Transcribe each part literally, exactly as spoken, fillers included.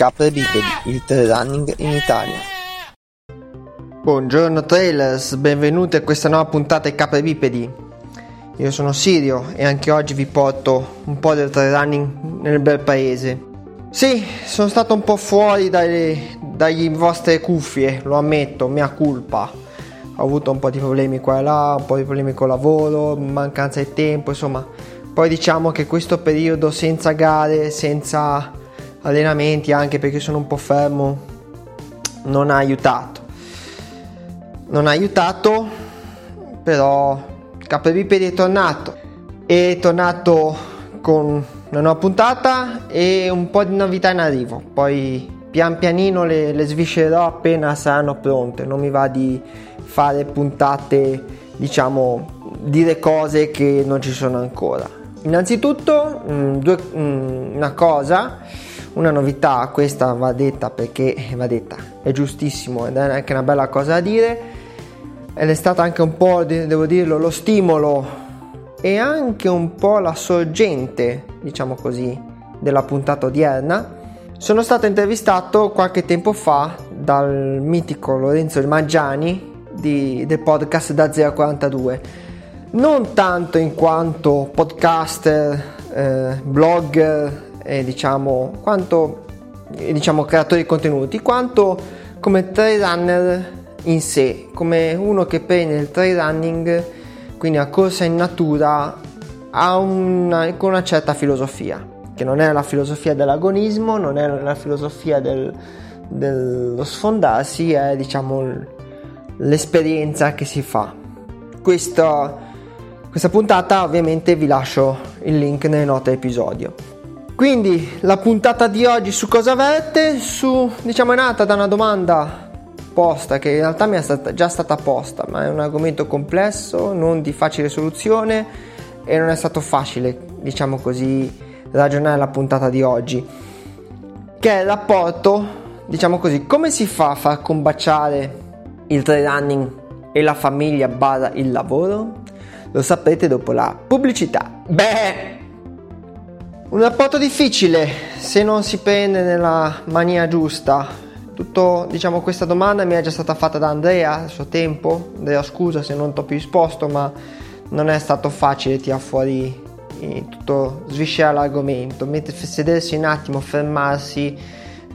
Caprebipedi, il trail running in Italia. Buongiorno trailers, benvenuti a questa nuova puntata di Caprebipedi. Io sono Sirio e anche oggi vi porto un po' del trail running nel bel paese. Sì, sono stato un po' fuori dalle, dalle vostre cuffie, lo ammetto, mia colpa. Ho avuto un po' di problemi qua e là, un po' di problemi col lavoro, mancanza di tempo, insomma. Poi diciamo che questo periodo senza gare, senza allenamenti, anche perché sono un po' fermo, non ha aiutato. Non ha aiutato, però Caprebipedi è tornato, è tornato con una nuova puntata e un po' di novità in arrivo, poi pian pianino le, le sviscerò appena saranno pronte. Non mi va di fare puntate, diciamo, dire cose che non ci sono ancora. Innanzitutto mh, due, mh, una cosa, una novità, questa va detta perché va detta, è giustissimo ed è anche una bella cosa da dire. Ed è stata anche un po', devo dirlo, lo stimolo e anche un po' la sorgente, diciamo così, della puntata odierna. Sono stato intervistato qualche tempo fa dal mitico Lorenzo Maggiani di, del podcast da zero quarantadue. Non tanto in quanto podcaster, eh, blogger, eh, diciamo, quanto eh, diciamo creatore di contenuti, quanto come trail runner in sé, come uno che prende il trail running, quindi la corsa in natura, ha una, con una certa filosofia, che non è la filosofia dell'agonismo, non è la filosofia del, dello sfondarsi, è diciamo l'esperienza che si fa. Questa, questa puntata ovviamente vi lascio il link nelle note episodio. Quindi la puntata di oggi su cosa verte, su, diciamo, è nata da una domanda posta, che in realtà mi è stata, già stata posta, ma è un argomento complesso, non di facile soluzione e non è stato facile, diciamo così, ragionare la puntata di oggi, che è il rapporto, diciamo così, come si fa a far combaciare il trail running e la famiglia barra il lavoro? Lo saprete dopo la pubblicità. Beh, un rapporto difficile se non si prende nella maniera giusta. Tutto, diciamo, questa domanda mi è già stata fatta da Andrea al suo tempo. Andrea, scusa se non ti ho più risposto, ma non è stato facile tirare fuori eh, tutto, sviscerare l'argomento, mentre sedersi un attimo, fermarsi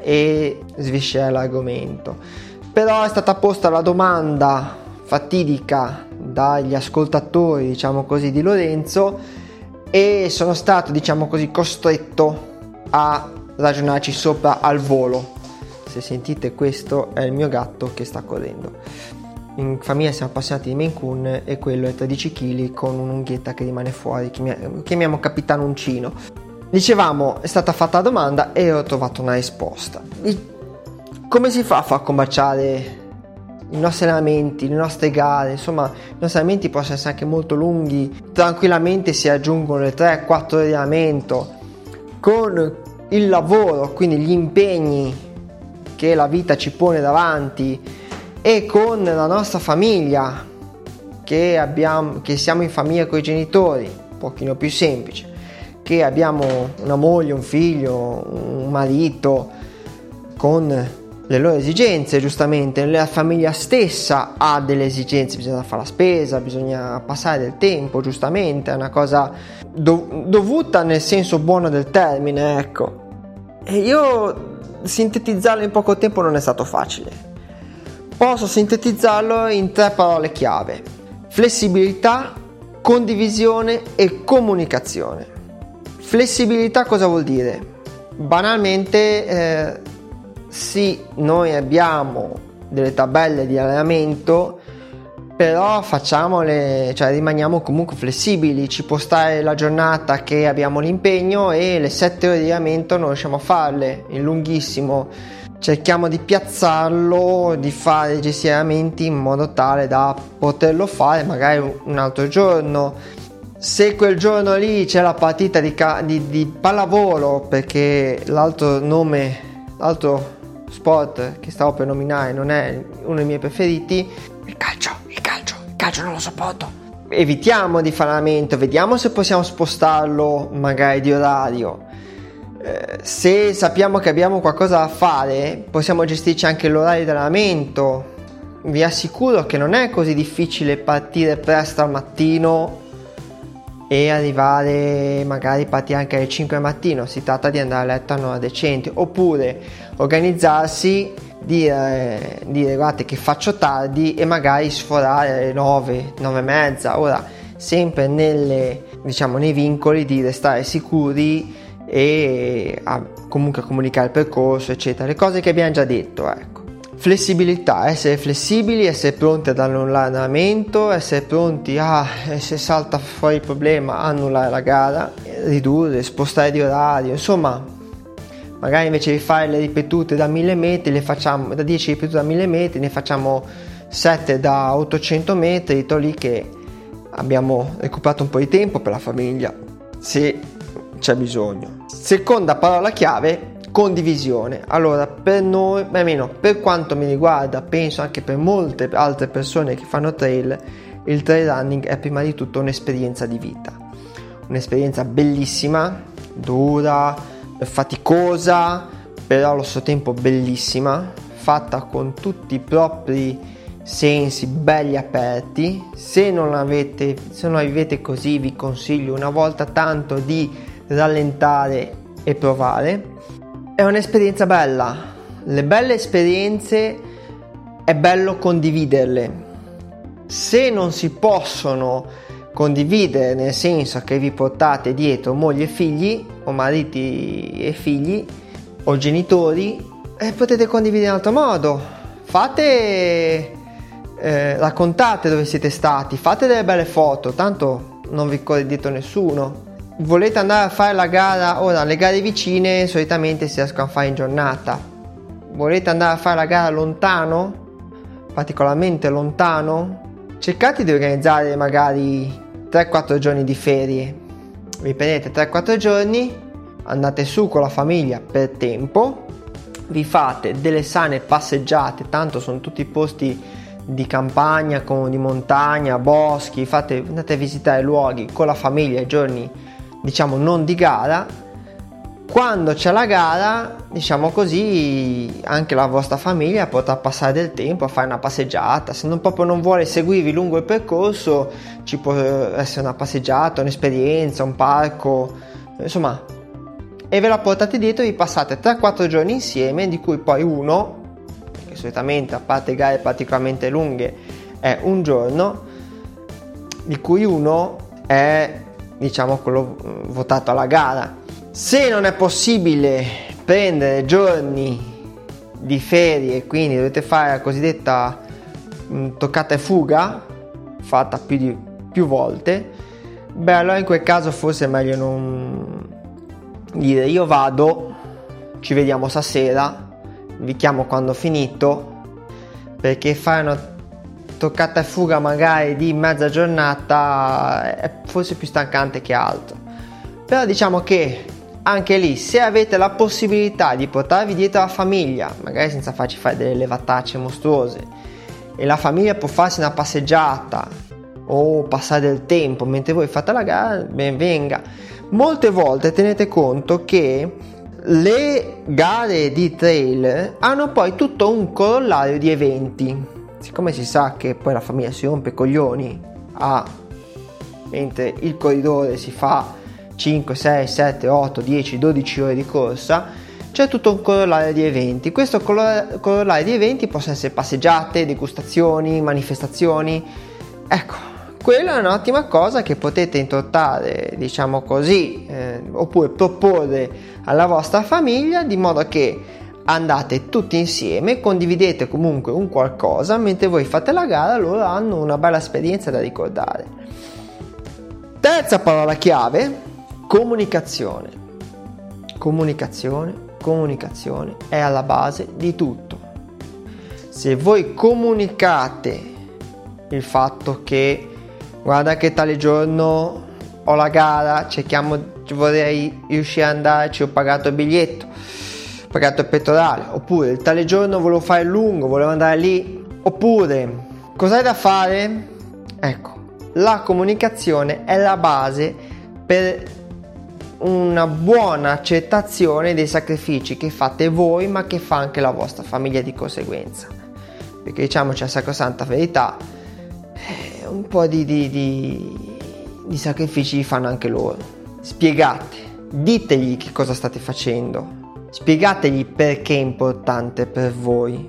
e sviscerare l'argomento. Però è stata posta la domanda fatidica dagli ascoltatori, diciamo così, di Lorenzo, e sono stato, diciamo così, costretto a ragionarci sopra al volo. Se sentite, questo è il mio gatto che sta correndo. In famiglia siamo appassionati di Maine Coon e quello è tredici chili con un'unghietta che rimane fuori, che chiamiamo Capitano Uncino. Dicevamo, è stata fatta la domanda e ho trovato una risposta. Come si fa a far combaciare i nostri allenamenti, le nostre gare? Insomma, i nostri allenamenti possono essere anche molto lunghi, tranquillamente si aggiungono le tre quattro ore di allenamento con il lavoro, quindi gli impegni che la vita ci pone davanti, e con la nostra famiglia che abbiamo, che siamo in famiglia con i genitori, un pochino più semplice, che abbiamo una moglie, un figlio, un marito, con le loro esigenze, giustamente. La famiglia stessa ha delle esigenze, bisogna fare la spesa, bisogna passare del tempo, giustamente, è una cosa dov- dovuta nel senso buono del termine, ecco. E io sintetizzarlo in poco tempo non è stato facile. Posso sintetizzarlo in tre parole chiave: flessibilità, condivisione e comunicazione. Flessibilità cosa vuol dire? Banalmente, eh, sì, noi abbiamo delle tabelle di allenamento, però facciamole, cioè rimaniamo comunque flessibili. Ci può stare la giornata che abbiamo l'impegno e le sette ore di allenamento non riusciamo a farle, è lunghissimo. Cerchiamo di piazzarlo, di fare gesti allenamenti in modo tale da poterlo fare magari un altro giorno. Se quel giorno lì c'è la partita di, ca- di, di pallavolo, perché l'altro nome, l'altro sport che stavo per nominare non è uno dei miei preferiti, il calcio. Calcio non lo sopporto. Evitiamo di fare allenamento, vediamo se possiamo spostarlo magari di orario. eh, se sappiamo che abbiamo qualcosa da fare, possiamo gestirci anche l'orario di allenamento. Vi assicuro che non è così difficile partire presto al mattino e arrivare, magari partire anche alle cinque al mattino, si tratta di andare a letto a un'ora decente, oppure organizzarsi, dire, dire guardate che faccio tardi, e magari sforare alle nove, nove e mezza, ora sempre nelle, diciamo, nei vincoli di restare sicuri e a, comunque comunicare il percorso eccetera, le cose che abbiamo già detto, ecco. Flessibilità, essere flessibili, essere pronti ad allontanamento, essere pronti a, se salta fuori il problema, annullare la gara, ridurre, spostare di orario, insomma, magari invece di fare le ripetute da mille metri, le facciamo da dieci ripetute da mille metri, ne facciamo sette da ottocento metri, to lì che abbiamo recuperato un po' di tempo per la famiglia, se c'è bisogno. Seconda parola chiave: condivisione. Allora, per noi, almeno per quanto mi riguarda, penso anche per molte altre persone che fanno trail, il trail running è prima di tutto un'esperienza di vita, un'esperienza bellissima, dura, faticosa, però allo stesso tempo bellissima, fatta con tutti i propri sensi belli aperti. Se non avete, se non vivete così, vi consiglio una volta tanto di rallentare e provare. È un'esperienza bella, le belle esperienze è bello condividerle. Se non si possono condividere, nel senso che vi portate dietro moglie e figli, o mariti e figli, o genitori, eh, potete condividere in altro modo. Fate, eh, raccontate dove siete stati, fate delle belle foto, tanto non vi corre dietro nessuno. Volete andare a fare la gara? Ora, le gare vicine solitamente si riescono a fare in giornata. Volete andare a fare la gara lontano? Particolarmente lontano? Cercate di organizzare magari tre quattro giorni di ferie. Vi prendete tre quattro giorni, andate su con la famiglia per tempo, vi fate delle sane passeggiate, tanto sono tutti posti di campagna, con, di montagna, boschi, fate, andate a visitare luoghi con la famiglia i giorni, diciamo, non di gara. Quando c'è la gara, diciamo così, anche la vostra famiglia potrà passare del tempo a fare una passeggiata. Se non proprio non vuole seguirvi lungo il percorso, ci può essere una passeggiata, un'esperienza, un parco, insomma, e ve la portate dietro e vi passate tre quattro giorni insieme, di cui poi uno, che solitamente, a parte gare particolarmente lunghe, è un giorno, di cui uno è, diciamo, quello votato alla gara. Se non è possibile prendere giorni di ferie, quindi dovete fare la cosiddetta toccata e fuga, fatta più, di, più volte, beh, allora in quel caso forse è meglio non dire io vado, ci vediamo stasera, vi chiamo quando ho finito, perché fare una toccata e fuga magari di mezza giornata è forse più stancante che altro. Però diciamo che anche lì, se avete la possibilità di portarvi dietro la famiglia, magari senza farci fare delle levatacce mostruose, e la famiglia può farsi una passeggiata o passare del tempo mentre voi fate la gara, ben venga. Molte volte tenete conto che le gare di trail hanno poi tutto un corollario di eventi. Siccome si sa che poi la famiglia si rompe i coglioni a, mentre il corridore si fa cinque, sei, sette, otto, dieci, dodici ore di corsa, c'è tutto un corollario di eventi. Questo coro- corollario di eventi possono essere passeggiate, degustazioni, manifestazioni. Ecco, quella è un'ottima cosa che potete intortare, diciamo così, eh, oppure proporre alla vostra famiglia, di modo che andate tutti insieme, condividete comunque un qualcosa, mentre voi fate la gara loro hanno una bella esperienza da ricordare. Terza parola chiave: comunicazione. Comunicazione, comunicazione è alla base di tutto. Se voi comunicate il fatto che guarda che tale giorno ho la gara, cerchiamo, vorrei riuscire ad andarci, ho pagato il biglietto, pagato il pettorale, oppure il tale giorno volevo fare lungo, volevo andare lì, oppure cos'hai da fare? Ecco, la comunicazione è la base per una buona accettazione dei sacrifici che fate voi, ma che fa anche la vostra famiglia di conseguenza, perché diciamoci la sacrosanta verità, un po' di, di, di, di sacrifici fanno anche loro. Spiegate, ditegli che cosa state facendo, spiegategli perché è importante per voi,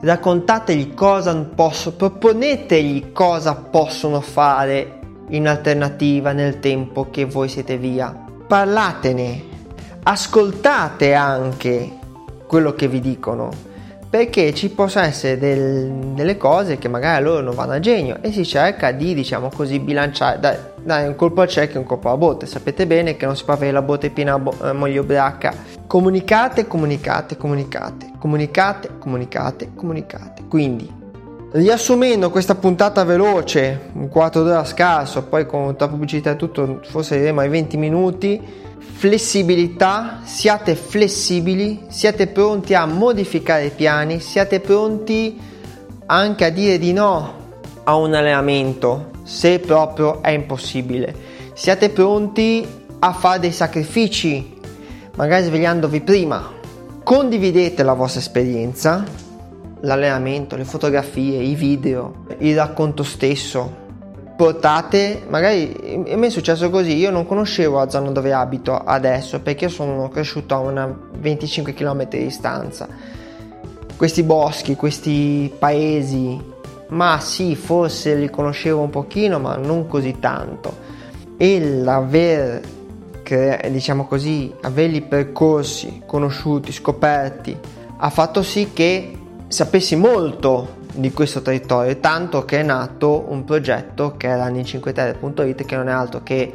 raccontategli cosa possono, proponetegli cosa possono fare in alternativa nel tempo che voi siete via. Parlatene, ascoltate anche quello che vi dicono, perché ci possono essere del, delle cose che magari a loro non vanno a genio e si cerca di, diciamo così, bilanciare, dai, dai un colpo al cerchio e un colpo alla botte. Sapete bene che non si può avere la botte piena bo- eh, moglie ubriaca. Comunicate, comunicate, comunicate, comunicate, comunicate, comunicate. Quindi, riassumendo questa puntata veloce, un quarto d'ora scarso, poi con la pubblicità e tutto forse arriveremo ai venti minuti, flessibilità, siate flessibili, siate pronti a modificare i piani, siate pronti anche a dire di no a un allenamento se proprio è impossibile, siate pronti a fare dei sacrifici magari svegliandovi prima. Condividete la vostra esperienza, l'allenamento, le fotografie, i video, il racconto stesso. Portate, magari a me è successo così, io non conoscevo la zona dove abito adesso perché io sono cresciuto a una venticinque chilometri di distanza, questi boschi, questi paesi, ma sì, forse li conoscevo un pochino ma non così tanto, e l'aver cre- diciamo così, averli percorsi, conosciuti, scoperti, ha fatto sì che sapessi molto di questo territorio, tanto che è nato un progetto che è Running cinque Terre punto it, che non è altro che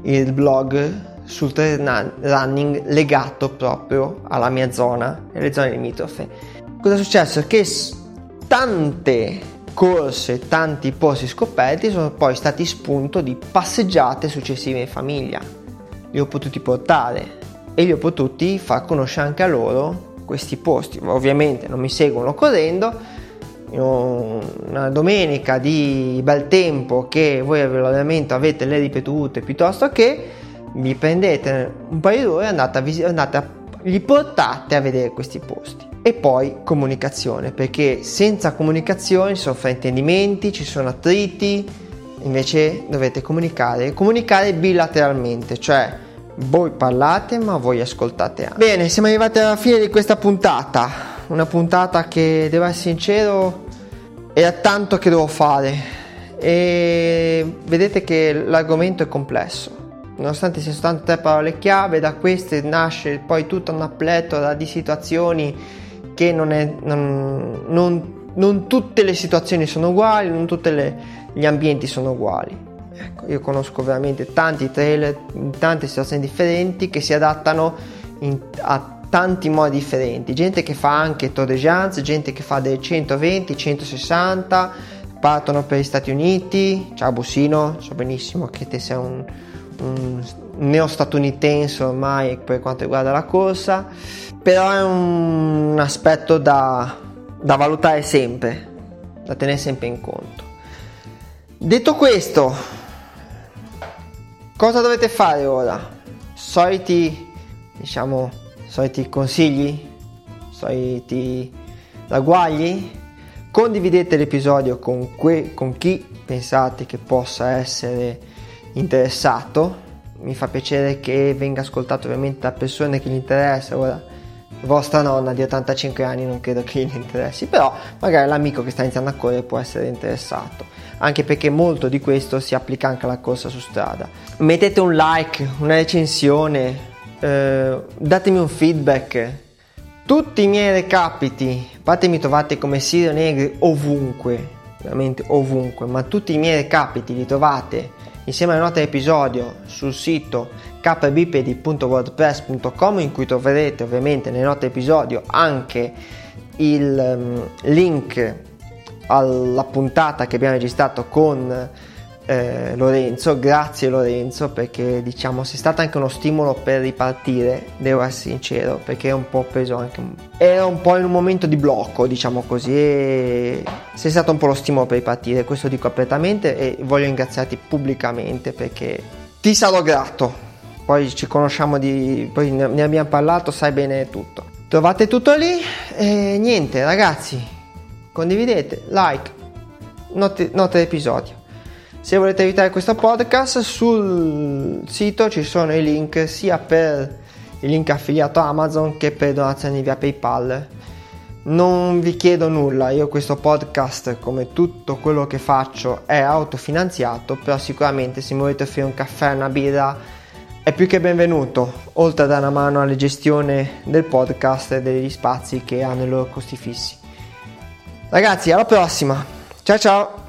il blog sul trail running legato proprio alla mia zona e alle zone limitrofe. Cosa è successo? Che tante corse, tanti posti scoperti sono poi stati spunto di passeggiate successive in famiglia, li ho potuti portare e li ho potuti far conoscere anche a loro questi posti. Ovviamente non mi seguono correndo, una domenica di bel tempo che voi all'allenamento avete le ripetute piuttosto che vi prendete un paio d'ore e andate a vis- andate a- li portate a vedere questi posti. E poi comunicazione, perché senza comunicazione ci sono fraintendimenti, ci sono attriti, invece dovete comunicare, comunicare bilateralmente, cioè voi parlate ma voi ascoltate anche. Bene, siamo arrivati alla fine di questa puntata, una puntata che, devo essere sincero, era tanto che devo fare e vedete che l'argomento è complesso, nonostante siano soltanto tre parole chiave. Da queste nasce poi tutta una pletora di situazioni che non è non, non, non tutte le situazioni sono uguali, non tutti gli ambienti sono uguali. Ecco, io conosco veramente tanti trailer in tante situazioni differenti che si adattano in, a tanti modi differenti, gente che fa anche Tour de Jans, gente che fa dei centoventi, centosessanta, partono per gli Stati Uniti. Ciao Bussino, so benissimo che te sei un, un neo-statunitense ormai per quanto riguarda la corsa, però è un aspetto da, da valutare sempre, da tenere sempre in conto. Detto questo, cosa dovete fare ora? Soliti, diciamo, soliti consigli? Soliti ragguagli? Condividete l'episodio con, que- con chi pensate che possa essere interessato. Mi fa piacere che venga ascoltato ovviamente da persone che gli interessa. Ora, vostra nonna di ottantacinque anni non credo che gli interessi, però magari l'amico che sta iniziando a correre può essere interessato, anche perché molto di questo si applica anche alla corsa su strada. Mettete un like, una recensione, eh, datemi un feedback. Tutti i miei recapiti, fatemi, trovate come Sirio Negri ovunque, veramente ovunque, ma tutti i miei recapiti li trovate insieme alle note episodio sul sito caprebipedi punto wordpress punto com, in cui troverete ovviamente nelle note episodio anche il um, link alla puntata che abbiamo registrato con eh, Lorenzo. Grazie Lorenzo, perché diciamo sei stato anche uno stimolo per ripartire, devo essere sincero, perché ero un po' preso anche era un po' in un momento di blocco, diciamo così, e sei stato un po' lo stimolo per ripartire, questo dico apertamente e voglio ringraziarti pubblicamente perché ti sarò grato. poi ci conosciamo, di, poi ne abbiamo parlato, sai bene tutto. Trovate tutto lì e niente ragazzi, condividete, like, note, note l'episodio. Se volete aiutare questo podcast, sul sito ci sono i link sia per il link affiliato a Amazon che per donazioni via PayPal. Non vi chiedo nulla, io questo podcast, come tutto quello che faccio, è autofinanziato, però sicuramente se mi volete offrire un caffè, una birra, è più che benvenuto, oltre a dare una mano alla gestione del podcast e degli spazi che hanno i loro costi fissi. Ragazzi, alla prossima, ciao ciao!